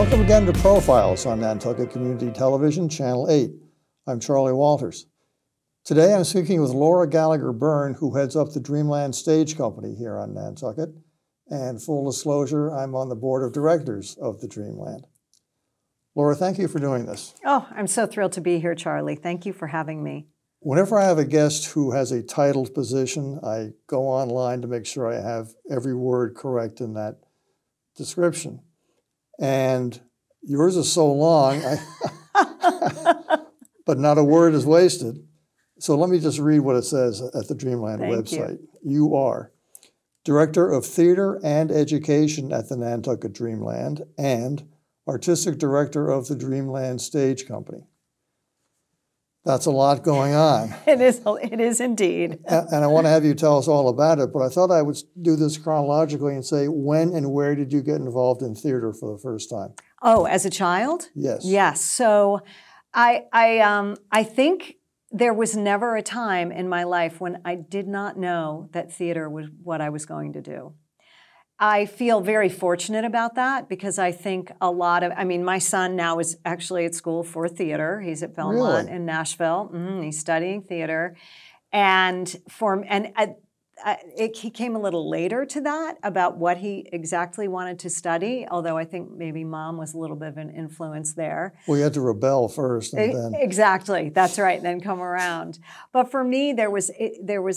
Welcome again to Profiles on Nantucket Community Television, Channel 8. I'm Charley Walters. Today I'm speaking with Laura Gallagher Byrne, who heads up the Dreamland Stage Company here on Nantucket. And full disclosure, I'm on the board of directors of the Dreamland. Laura, thank you for doing this. Oh, I'm so thrilled to be here, Charley. Thank you for having me. Whenever I have a guest who has a titled position, I go online to make sure I have every word correct in that description. And yours is so long, but not a word is wasted. So let me just read what it says at the Dreamland website. You are Director of Theater and Education at the Nantucket Dreamland and Artistic Director of the Dreamland Stage Company. That's a lot going on. It is indeed. And I want to have you tell us all about it, but I thought I would do this chronologically and say, when and where did you get involved in theater for the first time? Oh, as a child? Yes. Yes. So I think there was never a time in my life when I did not know that theater was what I was going to do. I feel very fortunate about that because I think a lot of, I mean, my son now is actually at school for theater. He's at Belmont in Nashville. He's studying theater. He came a little later to that about what he exactly wanted to study, although I think maybe mom was a little bit of an influence there. Well, you had to rebel first. Exactly. That's right. Then come around. But for me, there was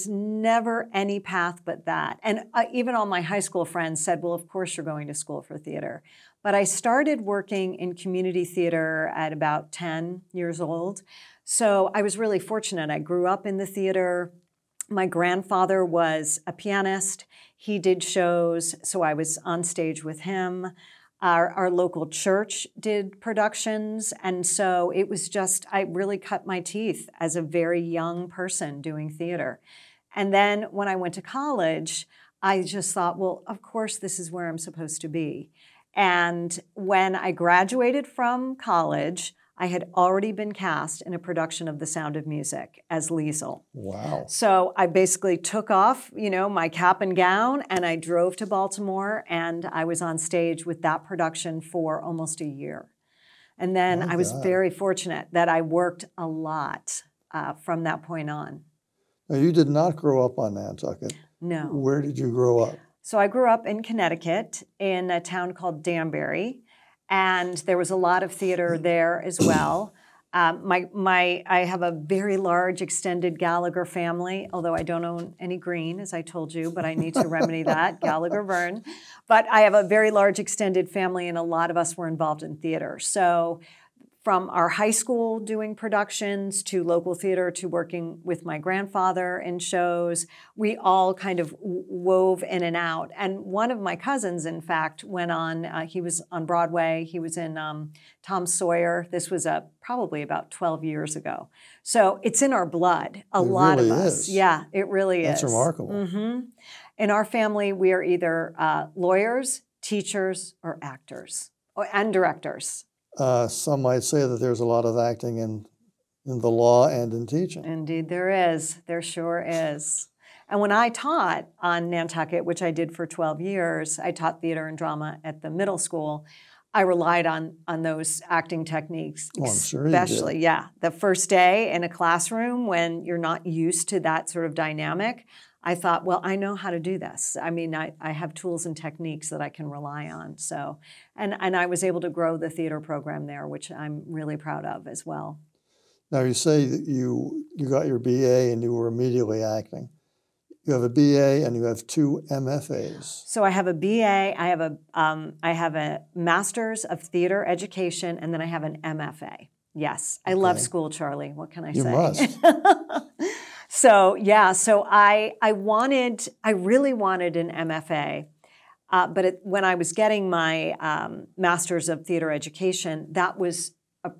never any path but that. And even all my high school friends said, well, of course you're going to school for theater. But I started working in community theater at about 10 years old. So I was really fortunate. I grew up in the theater. My grandfather was a pianist. He did shows, so I was on stage with him. Our local church did productions, and so it was just, I really cut my teeth as a very young person doing theater. And then when I went to college, I just thought, well, of course this is where I'm supposed to be. And when I graduated from college, I had already been cast in a production of The Sound of Music as Liesl. Wow. So I basically took off, you know, my cap and gown, and I drove to Baltimore, and I was on stage with that production for almost a year. And then I was very fortunate that I worked a lot from that point on. Now, you did not grow up on Nantucket. No. Where did you grow up? So I grew up in Connecticut in a town called Danbury. And there was a lot of theater there as well. I have a very large extended Gallagher family, although I don't own any green, as I told you, but I need to remedy that, Gallagher Byrne. But I have a very large extended family, and a lot of us were involved in theater. So from our high school doing productions to local theater to working with my grandfather in shows, we all kind of wove in and out. And one of my cousins, in fact, went on, he was on Broadway, he was in Tom Sawyer. This was probably about 12 years ago. So it's in our blood, a lot of us. Yeah, it really is. That's remarkable. Mm-hmm. In our family, we are either lawyers, teachers, or actors, and directors. Some might say that there's a lot of acting in the law and in teaching. Indeed, there is. There sure is. And when I taught on Nantucket, which I did for 12 years, I taught theater and drama at the middle school. I relied on those acting techniques. Oh, I'm sure you did. Especially, yeah. The first day in a classroom when you're not used to that sort of dynamic, I thought, well, I know how to do this. I mean, I have tools and techniques that I can rely on. So, and I was able to grow the theater program there, which I'm really proud of as well. Now, you say that you got your BA and you were immediately acting. You have a BA and you have two MFAs. So I have a BA, I have a Master's of Theater Education, and then I have an MFA. Yes, I love school, Charley. What can I say? You must. So yeah, so I really wanted an MFA, but when I was getting my Master's of Theater Education, that was,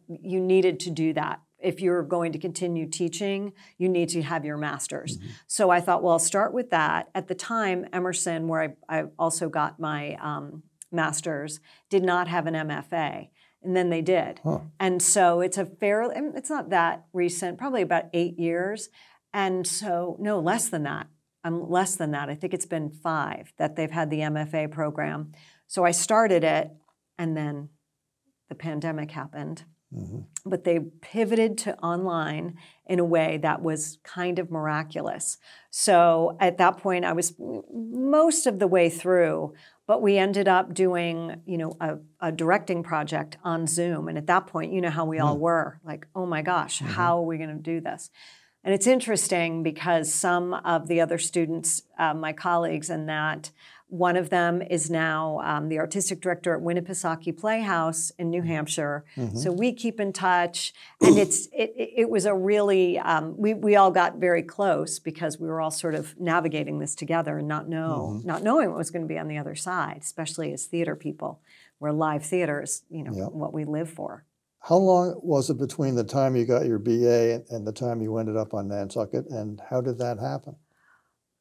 you needed to do that. If you're going to continue teaching, you need to have your master's. Mm-hmm. So I thought, well, I'll start with that. At the time, Emerson, where I also got my master's, did not have an MFA. And then they did. Huh. And so it's it's not that recent, probably about 8 years. And so, no, less than that. Less than that. I think it's been 5 that they've had the MFA program. So I started it, and then the pandemic happened. Mm-hmm. But they pivoted to online in a way that was kind of miraculous. So at that point, I was most of the way through, but we ended up doing, you know, a directing project on Zoom. And at that point, you know how we all were, like, oh my gosh, mm-hmm. how are we going to do this? And it's interesting because some of the other students, my colleagues in that, one of them is now the artistic director at Winnipesaukee Playhouse in New Hampshire. Mm-hmm. So we keep in touch. And it was a really, we all got very close because we were all sort of navigating this together and not knowing what was going to be on the other side, especially as theater people, where live theater is, you know, what we live for. How long was it between the time you got your BA and the time you ended up on Nantucket, and how did that happen?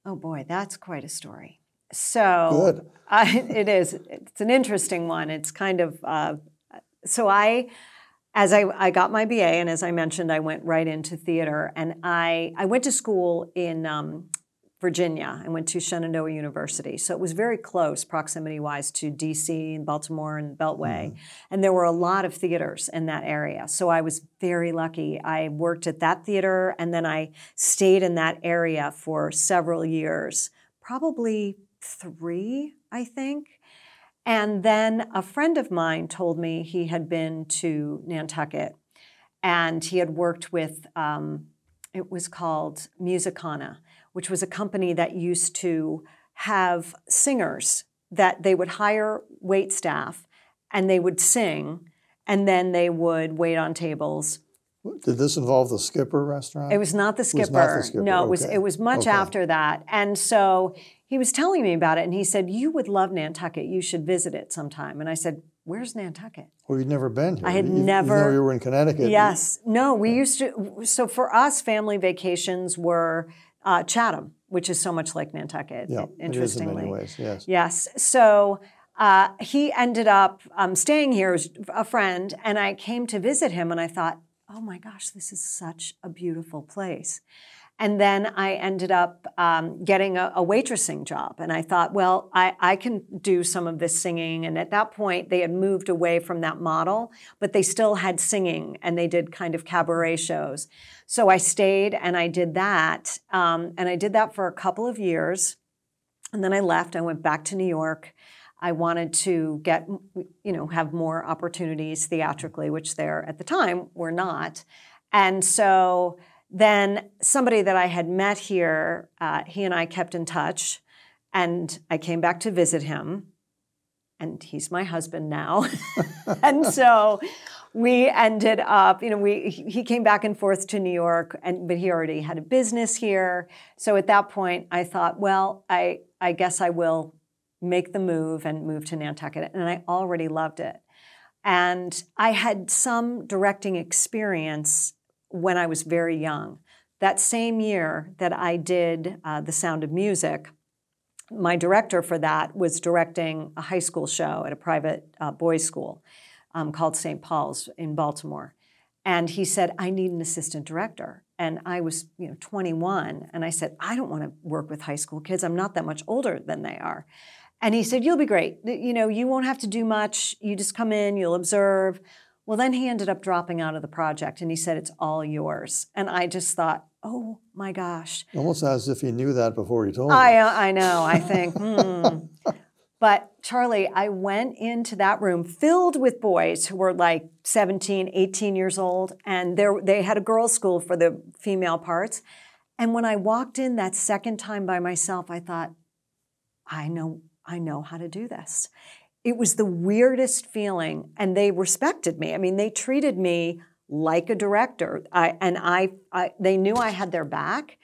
Oh boy, that's quite a story. So good. It is. It's an interesting one. It's kind of so as I got my BA, and as I mentioned, I went right into theater, and I went to school in Virginia. I went to Shenandoah University. So it was very close proximity-wise to DC and Baltimore and Beltway. Mm-hmm. And there were a lot of theaters in that area. So I was very lucky. I worked at that theater, and then I stayed in that area for several years, probably 3, I think. And then a friend of mine told me he had been to Nantucket, and he had worked with, it was called Musicana, which was a company that used to have singers that they would hire wait staff and they would sing and then they would wait on tables. Did this involve the Skipper restaurant? It was not the Skipper. It was not the Skipper. No, okay. it was much after that. And so he was telling me about it, and he said, you would love Nantucket. You should visit it sometime. And I said, where's Nantucket? Well, you'd never been here. I had never. You know, you were in Connecticut. Yes. No, we used to. So for us, family vacations were Chatham, which is so much like Nantucket, interestingly. It is in many ways, yes. Yes. So he ended up staying here as a friend, and I came to visit him, and I thought, oh my gosh, this is such a beautiful place. And then I ended up getting a waitressing job. And I thought, well, I can do some of this singing. And at that point, they had moved away from that model, but they still had singing, and they did kind of cabaret shows. So I stayed and I did that. And I did that for a couple of years. And then I left. I went back to New York. I wanted to get, you know, have more opportunities theatrically, which there at the time were not. And so then somebody that I had met here, he and I kept in touch, and I came back to visit him, and he's my husband now. And so we ended up, you know, he came back and forth to New York, but he already had a business here. So at that point, I thought, well, I guess I will make the move and move to Nantucket, and I already loved it. And I had some directing experience when I was very young. That same year that I did The Sound of Music, my director for that was directing a high school show at a private boys' school called St. Paul's in Baltimore. And he said, I need an assistant director. And I was, you know, 21. And I said, I don't want to work with high school kids. I'm not that much older than they are. And he said, you'll be great. You know, you won't have to do much. You just come in, you'll observe. Well, then he ended up dropping out of the project, and he said, it's all yours. And I just thought, oh my gosh. Almost as if he knew that before he told me. I know, I think, But Charley, I went into that room filled with boys who were like 17, 18 years old, and they had a girls' school for the female parts. And when I walked in that second time by myself, I thought, I know how to do this. It was the weirdest feeling, and they respected me. I mean, they treated me like a director, and they knew I had their back,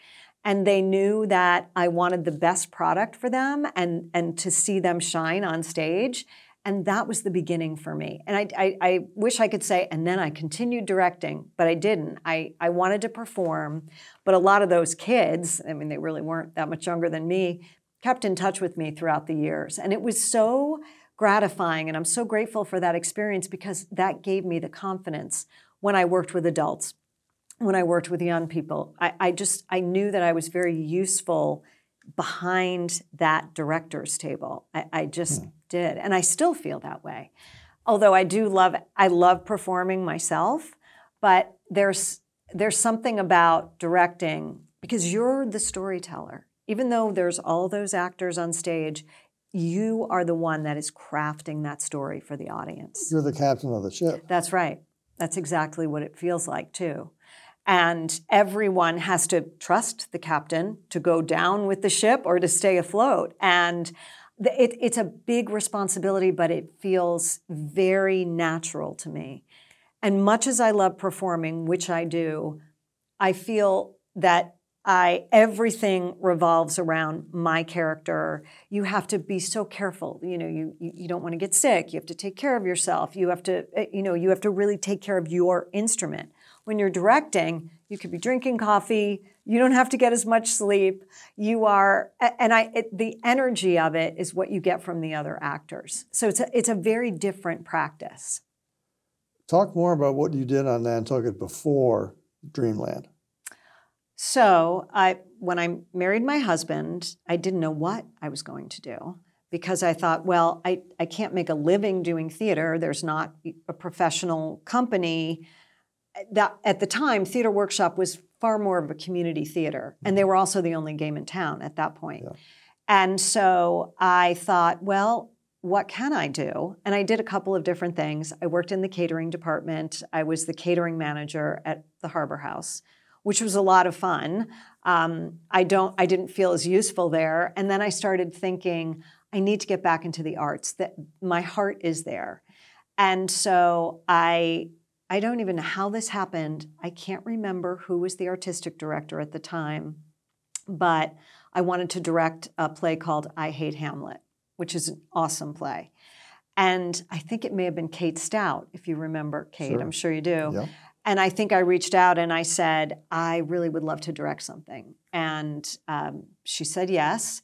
and they knew that I wanted the best product for them and to see them shine on stage, and that was the beginning for me. And I wish I could say, and then I continued directing, but I didn't. I wanted to perform, but a lot of those kids, I mean, they really weren't that much younger than me, kept in touch with me throughout the years, and it was so gratifying, and I'm so grateful for that experience because that gave me the confidence when I worked with adults, when I worked with young people. I knew that I was very useful behind that director's table. I just did, and I still feel that way. although I love performing myself, but there's something about directing, because you're the storyteller. Even though there's all those actors on stage, you are the one that is crafting that story for the audience. You're the captain of the ship. That's right. That's exactly what it feels like, too. And everyone has to trust the captain to go down with the ship or to stay afloat. And it's a big responsibility, but it feels very natural to me. And much as I love performing, which I do, I feel that everything revolves around my character. You have to be so careful. You know, you don't want to get sick. You have to take care of yourself. You have to really take care of your instrument. When you're directing, you could be drinking coffee. You don't have to get as much sleep. You are, and the energy of it is what you get from the other actors. So it's a very different practice. Talk more about what you did on Nantucket before Dreamland. So when I married my husband, I didn't know what I was going to do, because I thought, well, I can't make a living doing theater. There's not a professional company. That, at the time, Theater Workshop was far more of a community theater, and they were also the only game in town at that point. Yeah. And so I thought, well, what can I do? And I did a couple of different things. I worked in the catering department. I was the catering manager at the Harbor House, which was a lot of fun. I didn't feel as useful there. And then I started thinking, I need to get back into the arts, that my heart is there. And so I don't even know how this happened. I can't remember who was the artistic director at the time, but I wanted to direct a play called I Hate Hamlet, which is an awesome play. And I think it may have been Kate Stout, if you remember Kate. Sure. I'm sure you do. Yeah. And I think I reached out and I said, I really would love to direct something. And she said yes.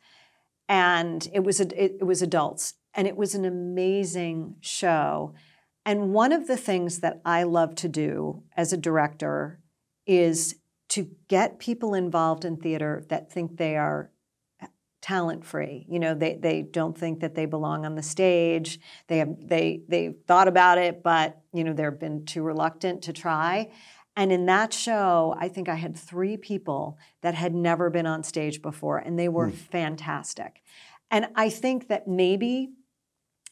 And it was adults. And it was an amazing show. And one of the things that I love to do as a director is to get people involved in theater that think they are talent-free. You know, they don't think that they belong on the stage. They've thought about it, but, you know, they've been too reluctant to try. And in that show, I think I had 3 people that had never been on stage before, and they were fantastic. And I think that maybe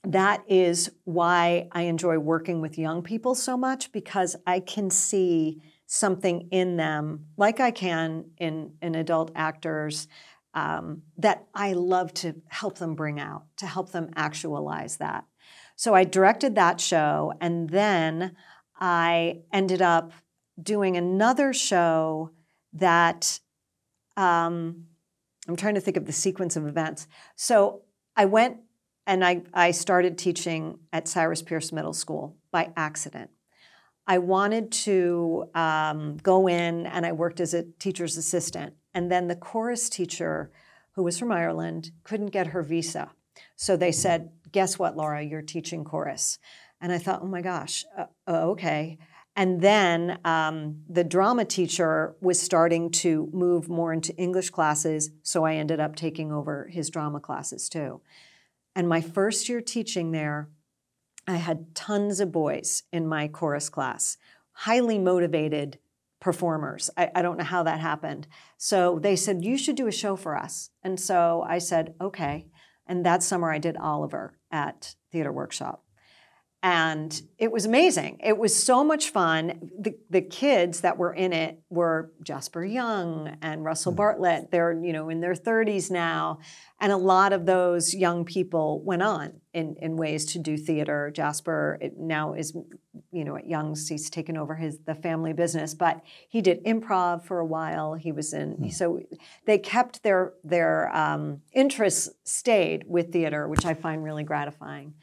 that is why I enjoy working with young people so much, because I can see something in them, like I can in adult actors, that I love to help them bring out, to help them actualize that. So I directed that show, and then I ended up doing another show that, I'm trying to think of the sequence of events. So I went and I started teaching at Cyrus Pierce Middle School by accident. I wanted to go in, and I worked as a teacher's assistant. And then the chorus teacher, who was from Ireland, couldn't get her visa. So they said, guess what, Laura, you're teaching chorus. And I thought, oh my gosh, okay. And then the drama teacher was starting to move more into English classes, so I ended up taking over his drama classes too. And my first year teaching there, I had tons of boys in my chorus class, highly motivated performers. I don't know how that happened. So they said, you should do a show for us. And so I said, okay. And that summer I did Oliver at Theater Workshop. And it was amazing. It was so much fun. The kids that were in it were Jasper Young and Russell Bartlett. They're, you know, in their 30s now. And a lot of those young people went on in ways to do theater. Jasper now is, you know, at Young's. He's taken over the family business, but he did improv for a while. He was in, so they kept their interests stayed with theater, which I find really gratifying.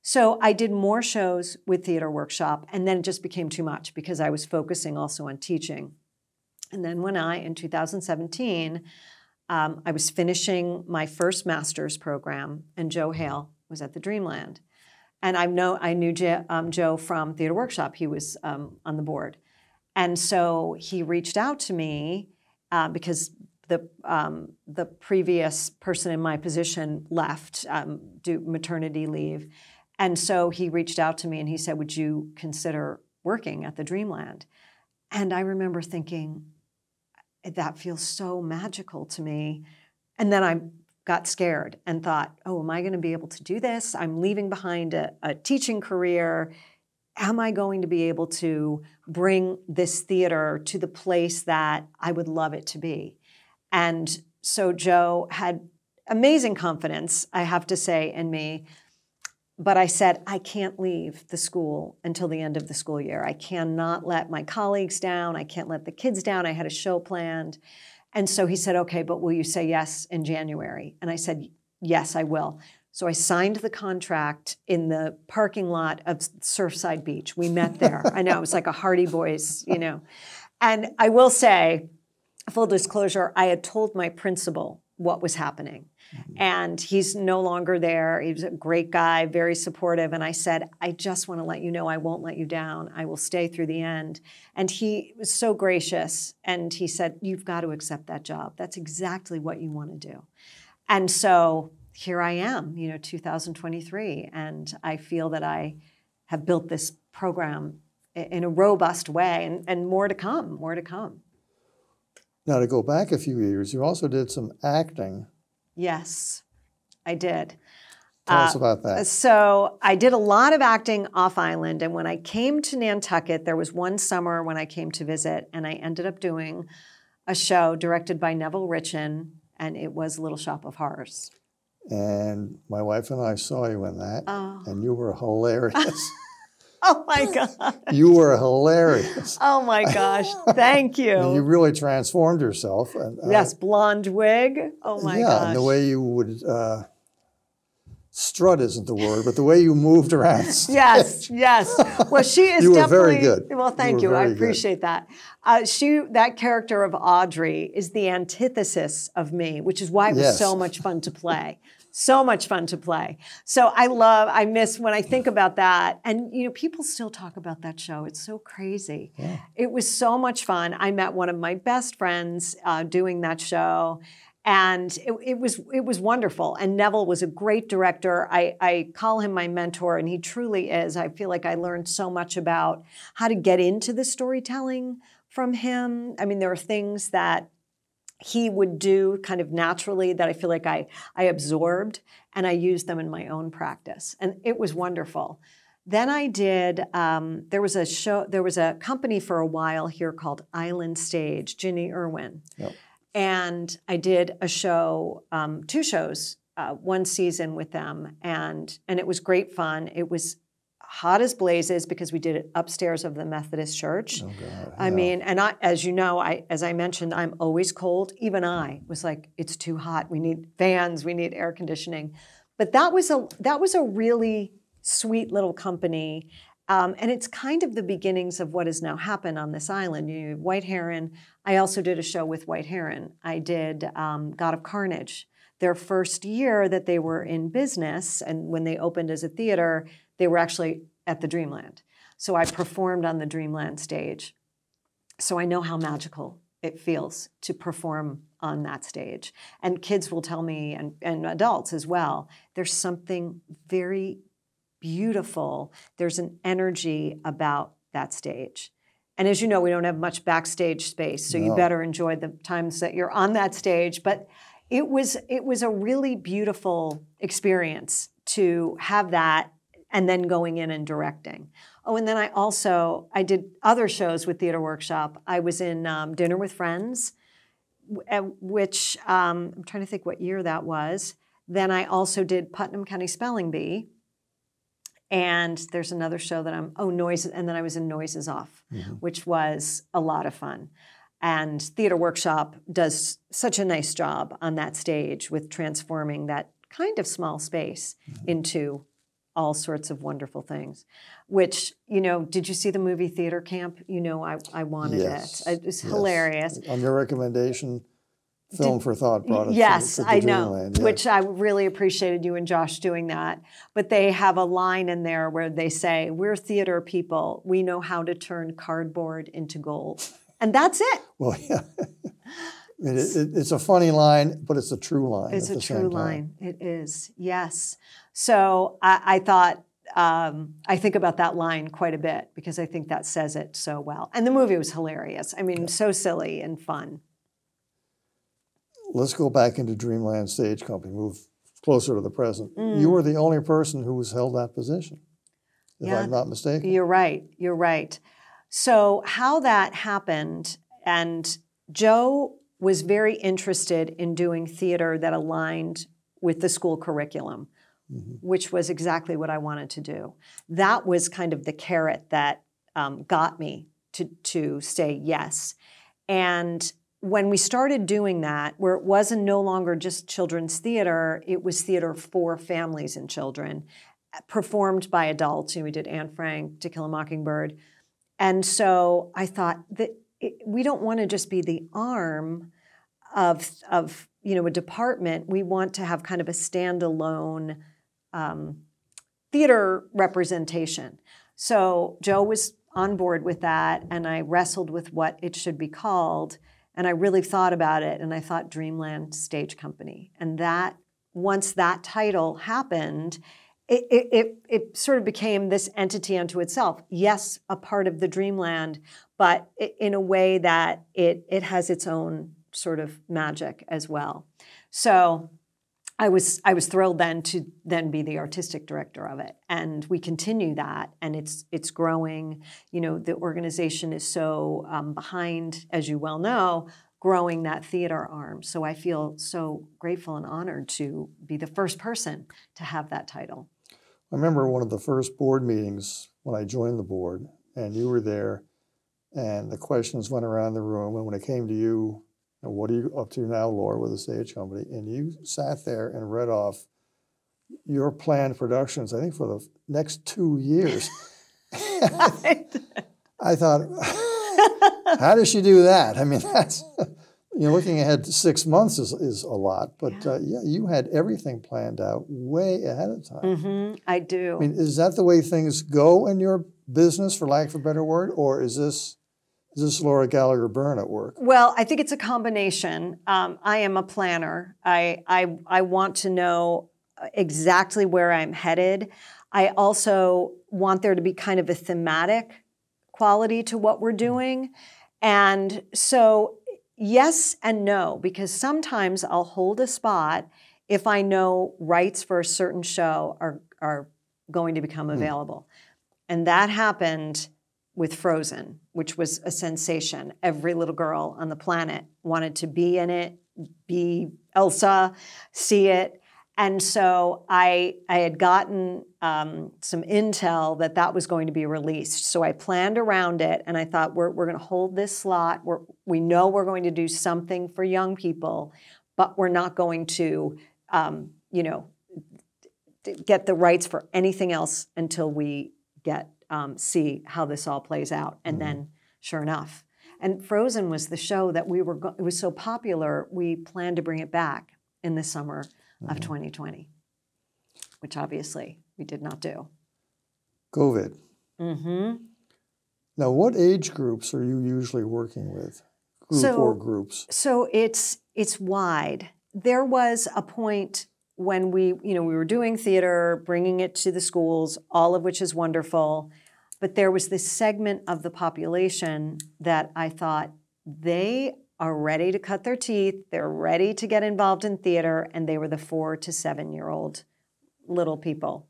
So I did more shows with Theater Workshop, and then it just became too much because I was focusing also on teaching. And then when in 2017, I was finishing my first master's program, and Joe Hale was at the Dreamland. And I knew Joe from Theater Workshop. He was on the board. And so he reached out to me because the previous person in my position left, due maternity leave. And so he reached out to me and he said, would you consider working at the Dreamland? And I remember thinking, that feels so magical to me. And then I got scared and thought, oh, am I going to be able to do this? I'm leaving behind a teaching career. Am I going to be able to bring this theater to the place that I would love it to be? And so Joe had amazing confidence, I have to say, in me. But I said, I can't leave the school until the end of the school year. I cannot let my colleagues down. I can't let the kids down. I had a show planned. And so he said, okay, but will you say yes in January? And I said, yes, I will. So I signed the contract in the parking lot of Surfside Beach. We met there. I know, it was like a Hardy Boys, you know. And I will say, full disclosure, I had told my principal what was happening. And he's no longer there. He was a great guy, very supportive. And I said, I just want to let you know I won't let you down. I will stay through the end. And he was so gracious. And he said, you've got to accept that job. That's exactly what you want to do. And so here I am, you know, 2023. And I feel that I have built this program in a robust way, and more to come, more to come. Now, to go back a few years, you also did some acting. Yes, I did. Tell us about that. So I did a lot of acting off island. And when I came to Nantucket, there was one summer when I came to visit, and I ended up doing a show directed by Neville Richin, and it was Little Shop of Horrors. And my wife and I saw you in that, and you were hilarious. Oh, my gosh. You were hilarious. Oh, my gosh. Thank you. And you really transformed yourself. And, yes, blonde wig. Oh, my gosh. Yeah, and the way you would, strut isn't the word, but the way you moved around. Yes, yes. Well, she is you definitely. You were very good. Well, thank you. I appreciate that. That character of Audrey is the antithesis of me, which is why it was so much fun to play. So much fun to play. So I miss when I think about that. And, you know, people still talk about that show. It's so crazy. Yeah. It was so much fun. I met one of my best friends doing that show. And it was wonderful. And Neville was a great director. I call him my mentor, and he truly is. I feel like I learned so much about how to get into the storytelling from him. I mean, there are things that he would do kind of naturally that I feel like I absorbed, and I used them in my own practice. And it was wonderful. Then I did, there was a company for a while here called Island Stage, Ginny Irwin. Yep. And I did a show, two shows, one season with them. And it was great fun. It was hot as blazes because we did it upstairs of the Methodist church. Oh God, I mean, and as you know, as I mentioned, I'm always cold. Even I was like, it's too hot. We need fans. We need air conditioning. But that was a really sweet little company. And it's kind of the beginnings of what has now happened on this island. You have White Heron. I also did a show with White Heron. I did God of Carnage. Their first year that they were in business, and when they opened as a theater, they were actually at the Dreamland. So I performed on the Dreamland stage. So I know how magical it feels to perform on that stage. And kids will tell me, and adults as well, there's something very beautiful. There's an energy about that stage. And as you know, we don't have much backstage space, so you better enjoy the times that you're on that stage. But it was a really beautiful experience to have that, and then going in and directing. Oh, and then I did other shows with Theater Workshop. I was in Dinner with Friends, which I'm trying to think what year that was. Then I also did Putnam County Spelling Bee. And there's another show that Noise, and then I was in Noises Off, which was a lot of fun. And Theater Workshop does such a nice job on that stage with transforming that kind of small space into all sorts of wonderful things, which, you know, did you see the movie Theater Camp? You know, I wanted it. It was hilarious. On your recommendation, Film for Thought brought it to the Dreamland. Yes, I know, which I really appreciated you and Josh doing that. But they have a line in there where they say, we're theater people. We know how to turn cardboard into gold. And that's it. Well, yeah. It's a funny line, but it's a true line. It's a true line. It is, yes. So I thought I think about that line quite a bit because I think that says it so well. And the movie was hilarious. I mean, so silly and fun. Let's go back into Dreamland Stage Company, move closer to the present. Mm. You were the only person who was held that position, if I'm not mistaken. You're right. You're right. So how that happened, and Joe was very interested in doing theater that aligned with the school curriculum, which was exactly what I wanted to do. That was kind of the carrot that got me to say yes. And when we started doing that, where it wasn't no longer just children's theater, it was theater for families and children, performed by adults. You know, we did Anne Frank, To Kill a Mockingbird. And so I thought that we don't want to just be the arm of you know, a department. We want to have kind of a standalone theater representation. So Joe was on board with that, and I wrestled with what it should be called. And I really thought about it, and I thought Dreamland Stage Company. And that, once that title happened, it sort of became this entity unto itself. Yes, a part of the Dreamland, but in a way that it has its own sort of magic as well. So I was thrilled then to then be the artistic director of it. And we continue that, and it's growing. You know, the organization is so behind, as you well know, growing that theater arm. So I feel so grateful and honored to be the first person to have that title. I remember one of the first board meetings when I joined the board, and you were there, and the questions went around the room, and when it came to you, and what are you up to now, Laura, with the Stage Company? And you sat there and read off your planned productions, I think, for the next 2 years. I thought, how does she do that? I mean, that's, you know, looking ahead to 6 months is a lot. But yeah, you had everything planned out way ahead of time. I do. I mean, is that the way things go in your business, for lack of a better word, or is this? Is this Laura Gallagher Byrne at work? Well, I think it's a combination. I am a planner. I want to know exactly where I'm headed. I also want there to be kind of a thematic quality to what we're doing. And so yes and no, because sometimes I'll hold a spot if I know rights for a certain show are going to become available. And that happened with Frozen, which was a sensation. Every little girl on the planet wanted to be in it, be Elsa, see it. And so I had gotten some intel that that was going to be released. So I planned around it, and I thought, we're gonna hold this slot. We know we're going to do something for young people, but we're not going to you know, get the rights for anything else until we get see how this all plays out. And then sure enough, and Frozen was the show that we were, it was so popular, we planned to bring it back in the summer of 2020, which obviously we did not do. COVID. Now, what age groups are you usually working with? Groups? So it's wide. There was a point when we, you know, we were doing theater, bringing it to the schools, all of which is wonderful, but there was this segment of the population that I thought, they are ready to cut their teeth, they're ready to get involved in theater, and they were the 4- to 7-year-old little people.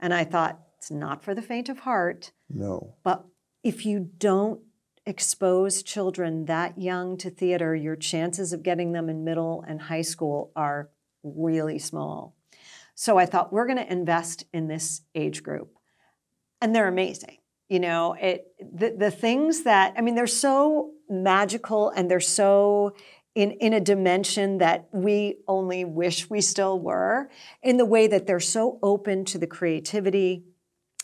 And I thought, it's not for the faint of heart. No. But if you don't expose children that young to theater, your chances of getting them in middle and high school are really small. So I thought, we're going to invest in this age group. And they're amazing. You know, the things that, I mean, they're so magical, and they're so in a dimension that we only wish we still were, in the way that they're so open to the creativity.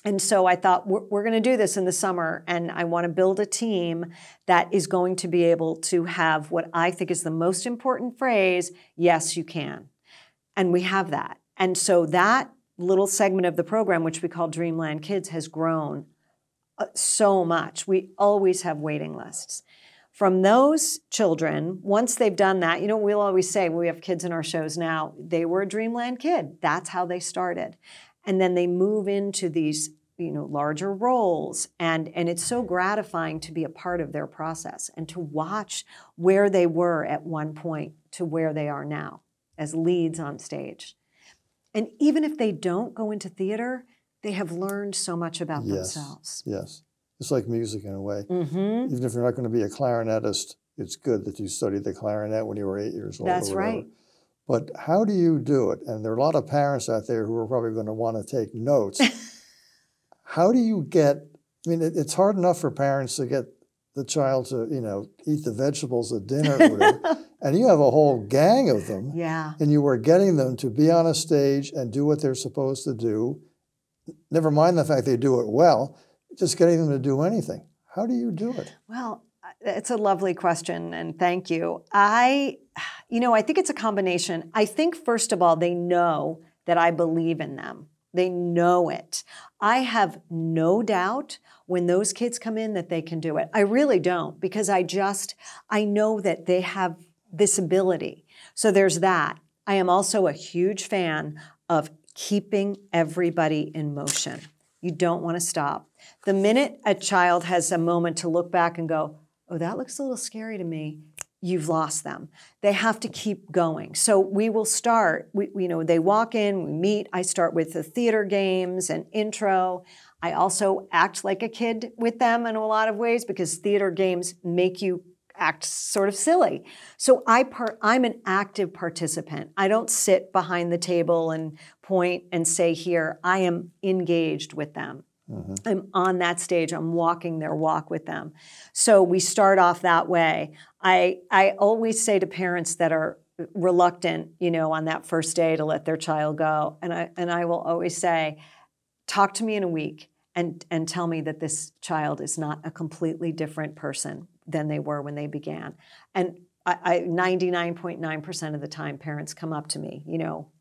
And so I thought, we're going to do this in the summer, and I want to build a team that is going to be able to have what I think is the most important phrase, yes, you can. And we have that. And so that little segment of the program, which we call Dreamland Kids, has grown so much. We always have waiting lists. From those children, once they've done that, you know, we'll always say, we have kids in our shows now, they were a Dreamland kid. That's how they started. and then they move into these, you know, larger roles, and it's so gratifying to be a part of their process and to watch where they were at one point to where they are now as leads on stage. And even if they don't go into theater, they have learned so much about themselves. Yes, it's like music in a way. Mm-hmm. Even if you're not going to be a clarinetist, it's good that you studied the clarinet when you were 8 years old. That's right. But how do you do it? And there are a lot of parents out there who are probably going to want to take notes. How do you get, I mean, it's hard enough for parents to get the child to, you know, eat the vegetables at dinner or whatever. And you have a whole gang of them. Yeah. And you are getting them to be on a stage and do what they're supposed to do. Never mind the fact they do it well, just getting them to do anything. How do you do it? Well, it's a lovely question, and thank you. I think it's a combination. I think, first of all, they know that I believe in them. They know it. I have no doubt when those kids come in that they can do it. I really don't, because I know that they have this ability. So there's that. I am also a huge fan of keeping everybody in motion. You don't want to stop. The minute a child has a moment to look back and go, oh, that looks a little scary to me, you've lost them. They have to keep going. So we will start, they walk in, we meet. I start with the theater games and intro. I also act like a kid with them in a lot of ways, because theater games make you act sort of silly. So I'm an active participant. I don't sit behind the table and point and say, here. I am engaged with them. Mm-hmm. I'm on that stage. I'm walking their walk with them. So we start off that way. I always say to parents that are reluctant, on that first day to let their child go, and I will always say, talk to me in a week and tell me that this child is not a completely different person than they were when they began. And 99.9% of the time, parents come up to me,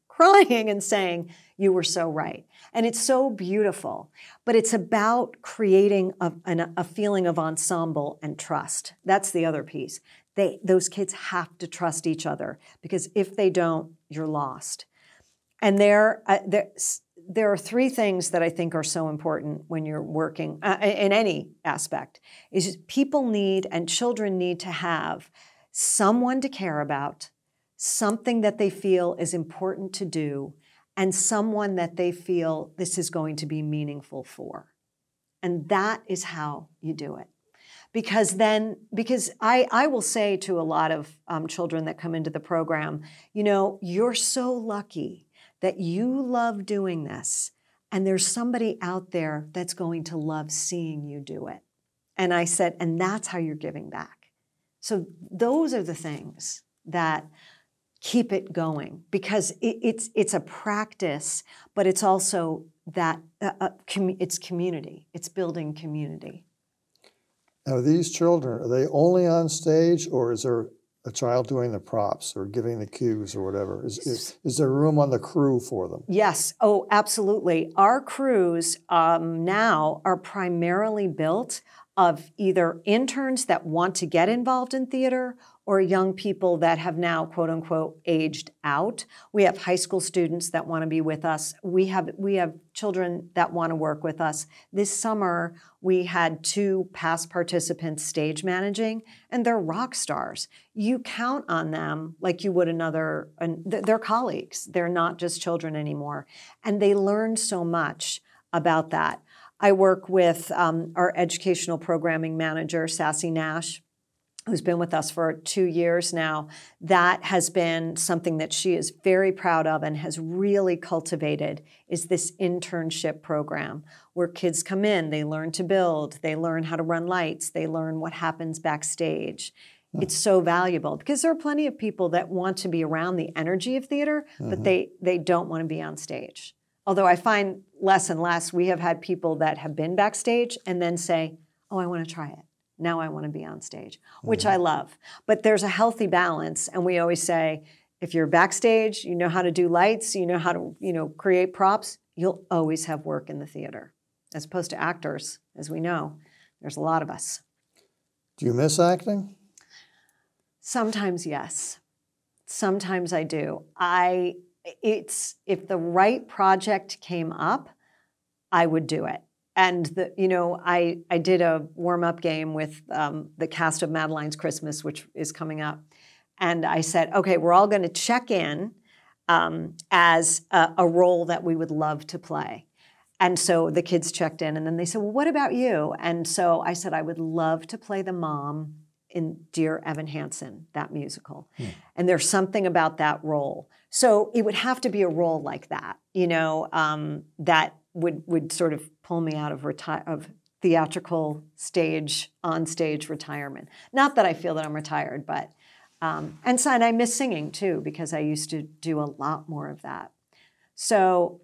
crying and saying, you were so right. And it's so beautiful. But it's about creating a feeling of ensemble and trust. That's the other piece. Those kids have to trust each other, because if they don't, you're lost. And there are three things that I think are so important when you're working in any aspect. Is people need, and children need to have, someone to care about, something that they feel is important to do, and someone that they feel this is going to be meaningful for. And that is how you do it. Because I will say to a lot of children that come into the program, you're so lucky that you love doing this, and there's somebody out there that's going to love seeing you do it. And I said, and that's how you're giving back. So those are the things that keep it going, because it's a practice, but it's also that it's community. It's building community. Now, these children, are they only on stage, or is there a child doing the props or giving the cues or whatever? Is there room on the crew for them? Yes. Oh, absolutely. Our crews now are primarily built of either interns that want to get involved in theater, or young people that have now, quote unquote, aged out. We have high school students that want to be with us. We have children that want to work with us. This summer, we had 2 past participants stage managing, and they're rock stars. You count on them like you would another, and they're colleagues. They're not just children anymore. And they learn so much about that. I work with our educational programming manager, Sassy Nash, who's been with us for 2 years now. That has been something that she is very proud of and has really cultivated, is this internship program where kids come in, they learn to build, they learn how to run lights, they learn what happens backstage. It's so valuable, because there are plenty of people that want to be around the energy of theater, but they don't want to be on stage. Although I find less and less, we have had people that have been backstage and then say, oh, I want to try it. Now I want to be on stage, which I love. But there's a healthy balance. And we always say, if you're backstage, you know how to do lights, you know how to, create props, you'll always have work in the theater. As opposed to actors, as we know, there's a lot of us. Do you miss acting? Sometimes, yes. Sometimes I do. I it's, if the right project came up, I would do it. And the, you know, I did a warm-up game with the cast of Madeline's Christmas, which is coming up. And I said, okay, we're all going to check in as a role that we would love to play. And so the kids checked in, and then they said, well, what about you? And so I said, I would love to play the mom in Dear Evan Hansen, that musical. Hmm. And there's something about that role. So it would have to be a role like that, you know, that would sort of pull me out of theatrical stage, on-stage retirement. Not that I feel that I'm retired, but, and so, and I miss singing too, because I used to do a lot more of that. So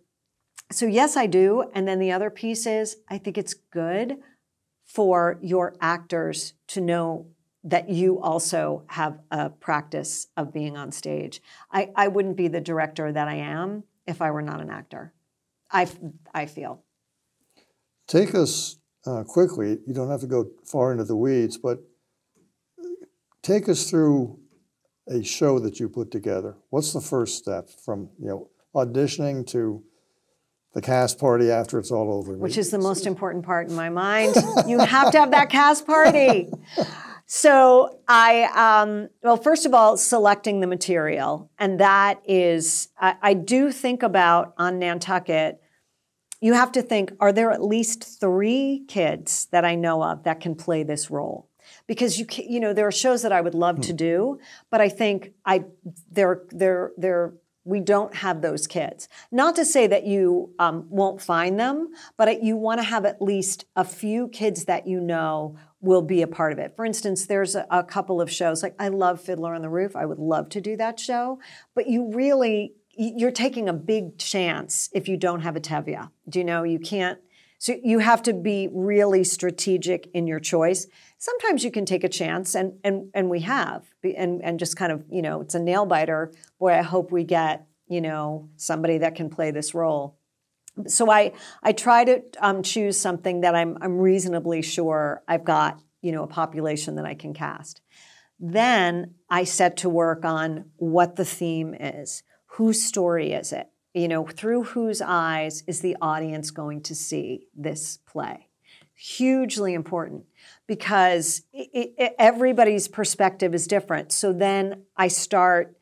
yes, I do. And then the other piece is, I think it's good for your actors to know that you also have a practice of being on stage. I wouldn't be the director that I am if I were not an actor, I feel. Take us quickly, you don't have to go far into the weeds, but take us through a show that you put together. What's the first step from, you know, auditioning to the cast party after it's all over? Which is the most important part in my mind. You have to have that cast party. So I, well, first of all, selecting the material. And that is, I do think about on Nantucket, you have to think, are there at least 3 kids that I know of that can play this role? Because you know, there are shows that I would love to do, but I think we don't have those kids. Not to say that you won't find them, but you want to have at least a few kids that you know will be a part of it. For instance, there's a couple of shows, like I love Fiddler on the Roof. I would love to do that show, but you really, you're taking a big chance if you don't have a Tevya. Do you know, you can't, so you have to be really strategic in your choice. Sometimes you can take a chance, and we have, and just kind of, you know, it's a nail biter. Boy, I hope we get, you know, somebody that can play this role. So I try to choose something that I'm reasonably sure I've got, you know, a population that I can cast. Then I set to work on what the theme is. Whose story is it? You know, through whose eyes is the audience going to see this play? Hugely important, because everybody's perspective is different. So then I start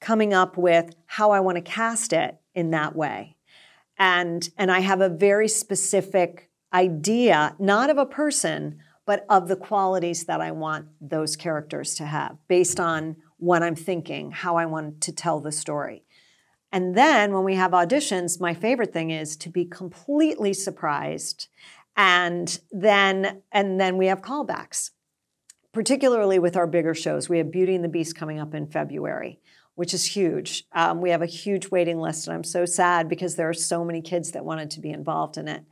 coming up with how I want to cast it in that way. And I have a very specific idea, not of a person, but of the qualities that I want those characters to have based on what I'm thinking, how I want to tell the story. And then when we have auditions, my favorite thing is to be completely surprised. And then we have callbacks, particularly with our bigger shows. We have Beauty and the Beast coming up in February, which is huge. We have a huge waiting list, and I'm so sad because there are so many kids that wanted to be involved in it.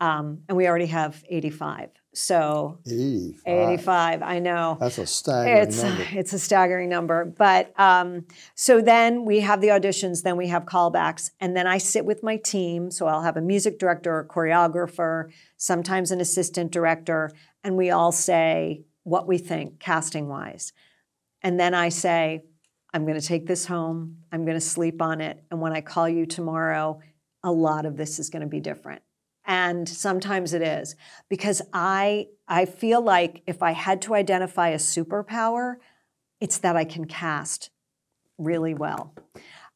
And we already have 85. So 85, I know. That's a staggering number. It's a staggering number. But so then we have the auditions, then we have callbacks, and then I sit with my team. So I'll have a music director, a choreographer, sometimes an assistant director, and we all say what we think casting-wise. And then I say, I'm going to take this home, I'm going to sleep on it, and when I call you tomorrow, a lot of this is going to be different. And sometimes it is, because I feel like if I had to identify a superpower, it's that I can cast really well.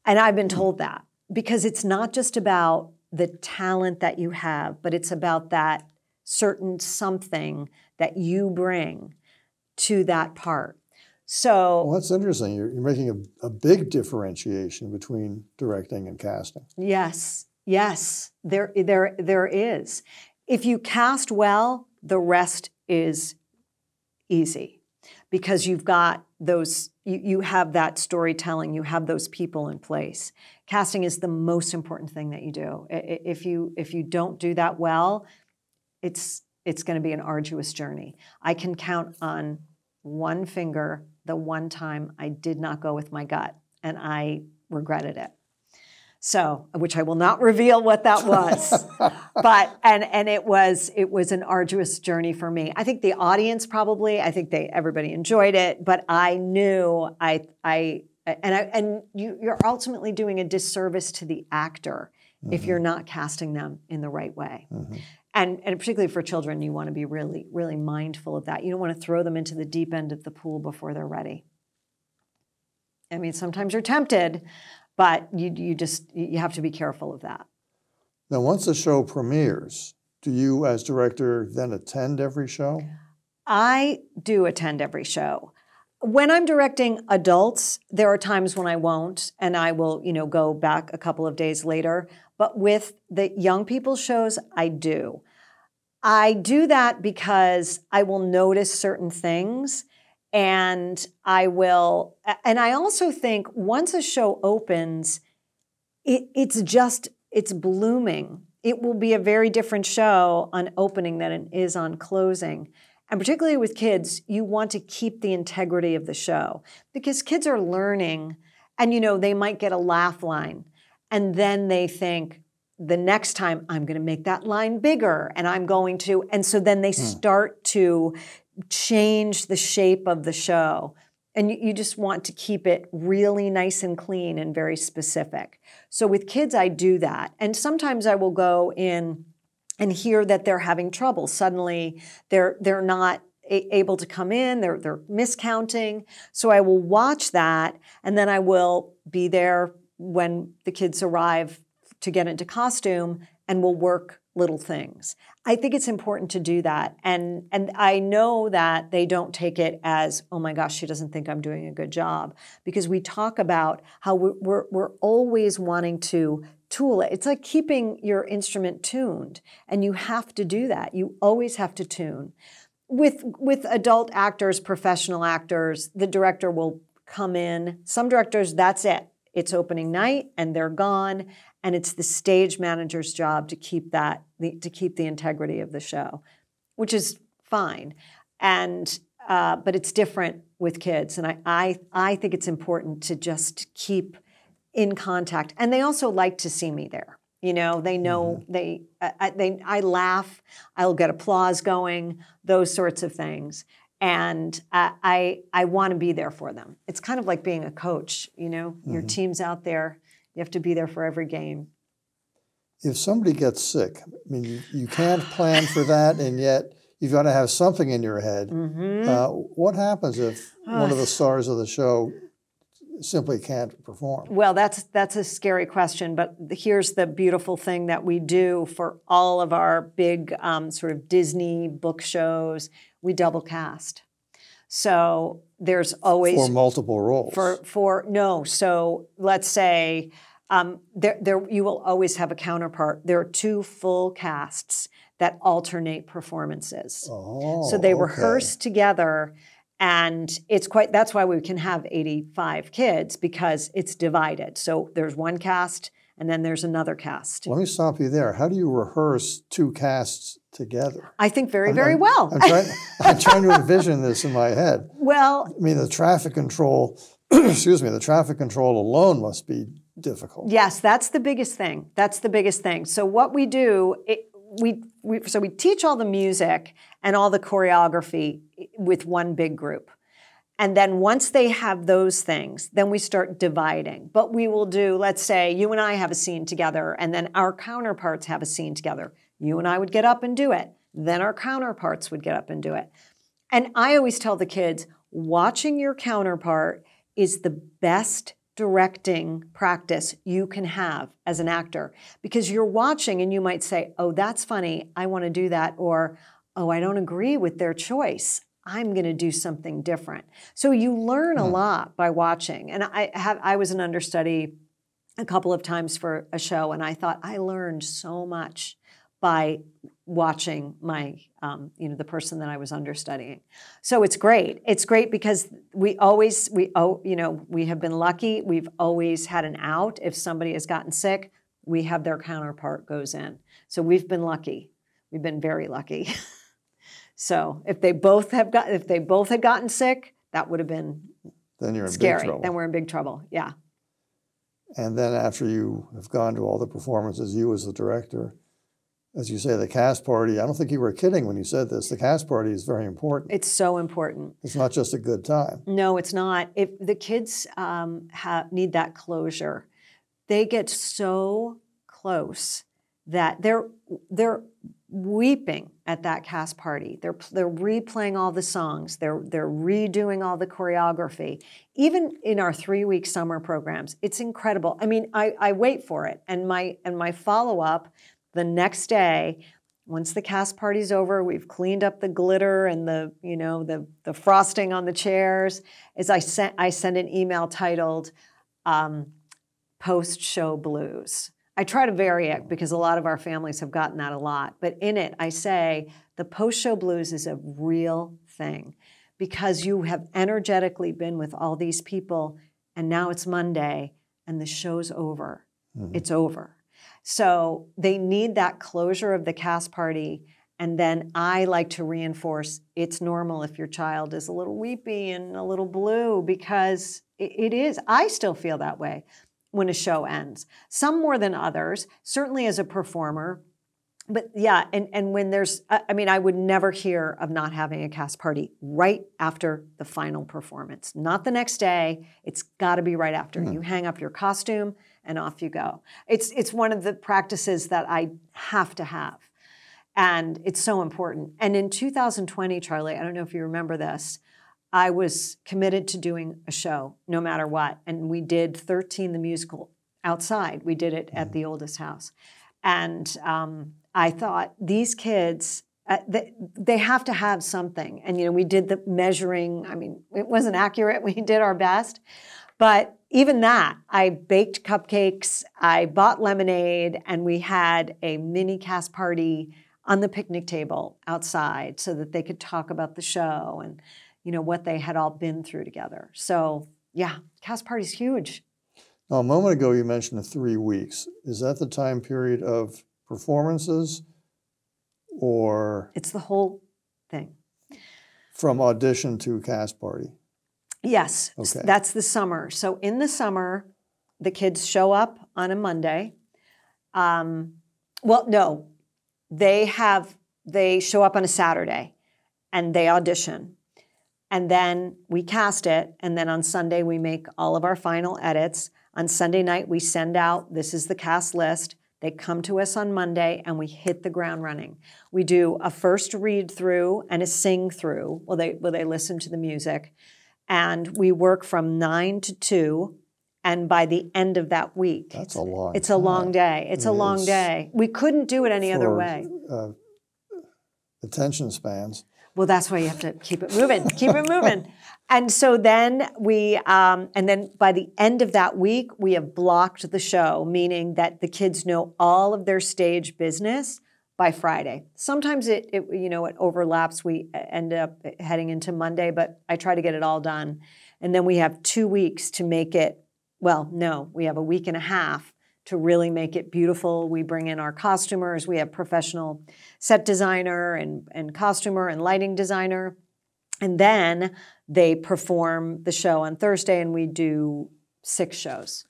And I've been told that, because it's not just about the talent that you have, but it's about that certain something that you bring to that part. So, well, that's interesting. You're making a big differentiation between directing and casting. Yes. Yes, there is. If you cast well, the rest is easy, because you've got those, you have that storytelling, you have those people in place. Casting is the most important thing that you do. If you don't do that well, it's going to be an arduous journey. I can count on one finger the one time I did not go with my gut, and I regretted it. So, which I will not reveal what that was, but, and it was an arduous journey for me. I think the audience probably, everybody enjoyed it, but I knew I And you're ultimately doing a disservice to the actor if you're not casting them in the right way. And particularly for children, you want to be really, really mindful of that. You don't want to throw them into the deep end of the pool before they're ready. I mean, sometimes you're tempted, but you have to be careful of that. Now, once the show premieres, do you as director then attend every show? I do attend every show. When I'm directing adults, there are times when I won't, and I will, you know, go back a couple of days later. But with the young people shows, I do. I do that because I will notice certain things, and I will, and I also think once a show opens, it's blooming. It will be a very different show on opening than it is on closing. And particularly with kids, you want to keep the integrity of the show because kids are learning and, you know, they might get a laugh line and then they think the next time I'm going to make that line bigger and I'm going to. And so then they start to change the shape of the show. And you just want to keep it really nice and clean and very specific. So with kids, I do that. And sometimes I will go in and hear that they're having trouble. Suddenly they're not able to come in, they're miscounting. So I will watch that, and then I will be there when the kids arrive to get into costume and we'll work little things. I think it's important to do that. And I know that they don't take it as, oh my gosh, she doesn't think I'm doing a good job, because we talk about how we're always wanting to tool it. It's like keeping your instrument tuned, and you have to do that. You always have to tune. With adult actors, professional actors, the director will come in. Some directors, that's it. It's opening night and they're gone, and it's the stage manager's job to keep that, to keep the integrity of the show, which is fine. And but it's different with kids, and I think it's important to just keep in contact. And they also like to see me there. You know I laugh, I'll get applause going, those sorts of things. And I want to be there for them. It's kind of like being a coach, you know, your team's out there, you have to be there for every game. If somebody gets sick, I mean, you can't plan for that, and yet you've got to have something in your head. What happens if one of the stars of the show simply can't perform? Well, that's a scary question, but here's the beautiful thing that we do for all of our big sort of Disney book shows. We double cast. So there's always... For multiple roles. No, so let's say you will always have a counterpart. There are two full casts that alternate performances. So they rehearse together. And it's quite, that's why we can have 85 kids, because it's divided. So there's one cast and then there's another cast. Let me stop you there. How do you rehearse two casts together? I think very well. I'm trying to envision this in my head. Well, I mean, the traffic control, excuse me, the traffic control alone must be difficult. Yes, that's the biggest thing. That's the biggest thing. So what we do, so we teach all the music and all the choreography with one big group. And then once they have those things, then we start dividing. But we will do, let's say you and I have a scene together, and then our counterparts have a scene together. You and I would get up and do it. Then our counterparts would get up and do it. And I always tell the kids, watching your counterpart is the best directing practice you can have as an actor, because you're watching and you might say, oh, that's funny, I want to do that, or, oh, I don't agree with their choice, I'm going to do something different. So you learn a lot by watching. And I was an understudy a couple of times for a show, and I thought I learned so much by watching my, you know, the person that I was understudying. So it's great. It's great because we have been lucky. We've always had an out. If somebody has gotten sick, we have their counterpart goes in. So we've been lucky. We've been very lucky. So if they both had gotten sick, that would have been scary. Then we're in big trouble. Yeah. And then after you have gone to all the performances, you as the director, as you say, the cast party. I don't think you were kidding when you said this. The cast party is very important. It's so important. It's not just a good time. No, it's not. If the kids need that closure. They get so close that they're weeping at that cast party. They're replaying all the songs. They're redoing all the choreography. Even in our 3-week summer programs, it's incredible. I mean, I wait for it, and my follow-up the next day, once the cast party's over, we've cleaned up the glitter and the the frosting on the chairs. Is I send an email titled Post-Show Blues. I try to vary it because a lot of our families have gotten that a lot. But in it, I say the post-show blues is a real thing because you have energetically been with all these people and now it's Monday and the show's over. Mm-hmm. It's over. So they need that closure of the cast party. And then I like to reinforce it's normal if your child is a little weepy and a little blue because it is. I still feel that way when a show ends. Some more than others, certainly as a performer. But yeah, and when there's, I mean, I would never hear of not having a cast party right after the final performance. Not the next day, it's gotta be right after. Mm-hmm. You hang up your costume and off you go. It's one of the practices that I have to have. And it's so important. And in 2020, Charley, I don't know if you remember this, I was committed to doing a show no matter what. And we did 13 the Musical outside. We did it at the oldest house. And I thought these kids, they have to have something. And, you know, we did the measuring. I mean, it wasn't accurate. We did our best. But even that, I baked cupcakes. I bought lemonade. And we had a mini cast party on the picnic table outside so that they could talk about the show and what they had all been through together. So yeah, cast party's huge. Now, a moment ago, you mentioned the 3 weeks. Is that the time period of performances or? It's the whole thing. From audition to cast party? Yes, okay. That's the summer. So in the summer, the kids show up on a Monday. Well, no, they show up on a Saturday and they audition. And then we cast it, and then on Sunday we make all of our final edits. On Sunday night we send out, this is the cast list. They come to us on Monday, and we hit the ground running. We do a first read through and a sing through while they listen to the music. And we work from 9 to 2, and by the end of that week. That's a long It's a long day. It's a long day. We couldn't do it any other way. Attention spans. Well, that's why you have to keep it moving, keep it moving. And so then we, and then by the end of that week, we have blocked the show, meaning that the kids know all of their stage business by Friday. Sometimes it overlaps. We end up heading into Monday, but I try to get it all done. And then we have 2 weeks to make it, well, no, we have a week and a half to really make it beautiful. We bring in our costumers. We have professional set designer and costumer and lighting designer. And then they perform the show on Thursday, and we do 6 shows.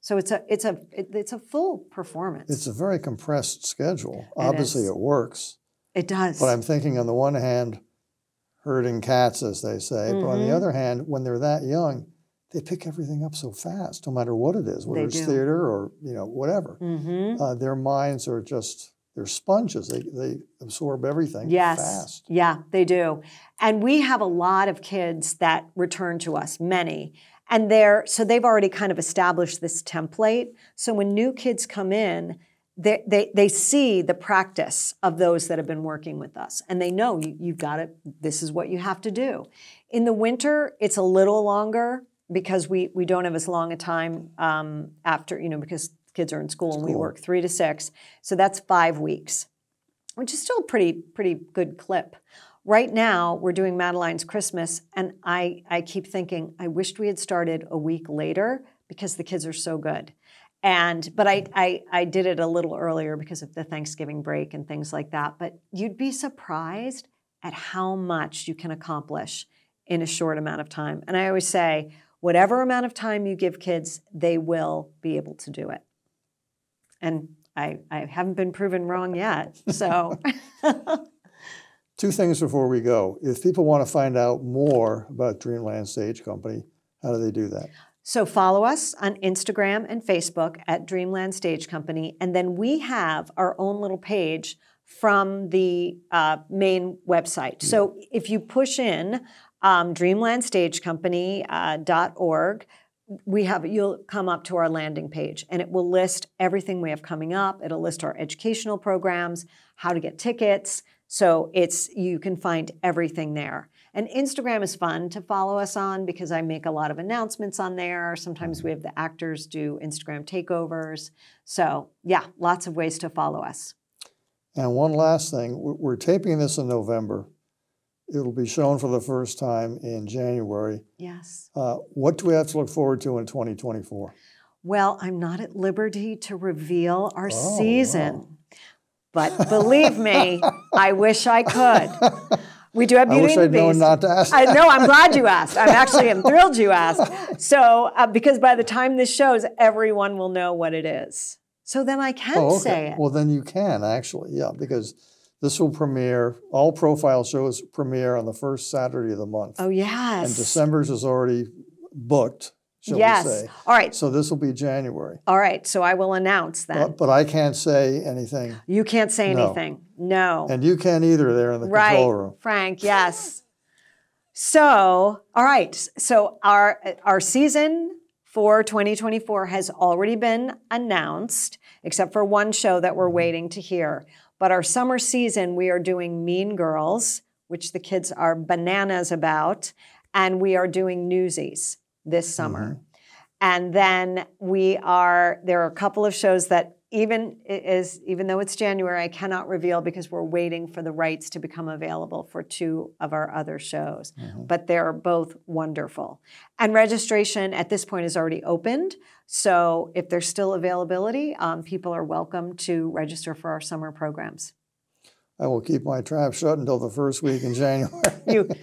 So it's a full performance. It's a very compressed schedule. Obviously it works. It does. But I'm thinking on the one hand, herding cats, as they say. Mm-hmm. But on the other hand, when they're that young, they pick everything up so fast, no matter what it is, whether it's theater or whatever. Mm-hmm. Their minds are just, they're sponges. They absorb everything fast. Yeah, they do. And we have a lot of kids that return to us, many. And they've already kind of established this template. So when new kids come in, they see the practice of those that have been working with us. And they know you've got it. This is what you have to do. In the winter, it's a little longer, because we don't have as long a time after, because kids are in school and we work 3 to 6. So that's 5 weeks, which is still a pretty good clip. Right now, we're doing Madeline's Christmas, and I keep thinking, I wished we had started a week later because the kids are so good. But I did it a little earlier because of the Thanksgiving break and things like that. But you'd be surprised at how much you can accomplish in a short amount of time. And I always say, whatever amount of time you give kids, they will be able to do it. And I haven't been proven wrong yet, so. Two things before we go. If people want to find out more about Dreamland Stage Company, how do they do that? So follow us on Instagram and Facebook at Dreamland Stage Company, and then we have our own little page from the main website. So if you push in dreamlandstagecompany.org, you'll come up to our landing page, and it will list everything we have coming up. It'll list our educational programs, how to get tickets. So you can find everything there. And Instagram is fun to follow us on because I make a lot of announcements on there. Sometimes we have the actors do Instagram takeovers. So yeah, lots of ways to follow us. And one last thing, we're taping this in November. It'll be shown for the first time in January. Yes. What do we have to look forward to in 2024? Well, I'm not at liberty to reveal our season, but believe me, I wish I could. We do have Beauty and the Beast. I wish I'd known not to ask. No, I'm glad you asked. I'm thrilled you asked. So, because by the time this shows, everyone will know what it is. So then I can say it. Well, then you can actually, yeah, because this will premiere, all profile shows premiere on the first Saturday of the month. Oh, yes. And December's is already booked, shall we say. Yes, all right. So this will be January. All right, so I will announce that. But I can't say anything. You can't say anything, no. And you can't either there in the control room. Right, Frank, yes. So, all right, so our season for 2024 has already been announced, except for one show that we're waiting to hear. But our summer season, we are doing Mean Girls, which the kids are bananas about, and we are doing Newsies this summer. Mm-hmm. And then there are a couple of shows that even though it's January, I cannot reveal because we're waiting for the rights to become available for two of our other shows. Mm-hmm. But they're both wonderful. And registration at this point is already opened. So if there's still availability, people are welcome to register for our summer programs. I will keep my trap shut until the first week in January.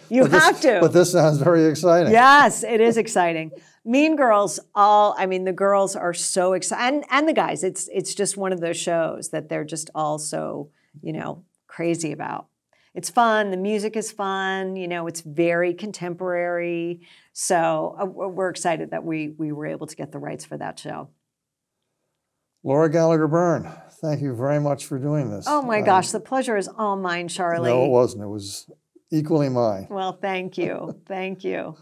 you have to. But this sounds very exciting. Yes, it is exciting. Mean Girls, I mean, the girls are so excited. And the guys, it's just one of those shows that they're just all so, you know, crazy about. It's fun. The music is fun. You know, it's very contemporary. So we're excited that we were able to get the rights for that show. Laura Gallagher Byrne, thank you very much for doing this. Oh my gosh, the pleasure is all mine, Charley. No, it wasn't. It was equally mine. Well, thank you. Thank you.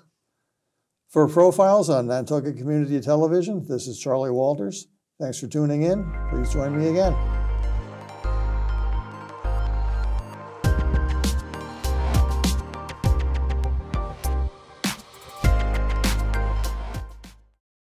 For Profiles on Nantucket Community Television, this is Charley Walters. Thanks for tuning in. Please join me again.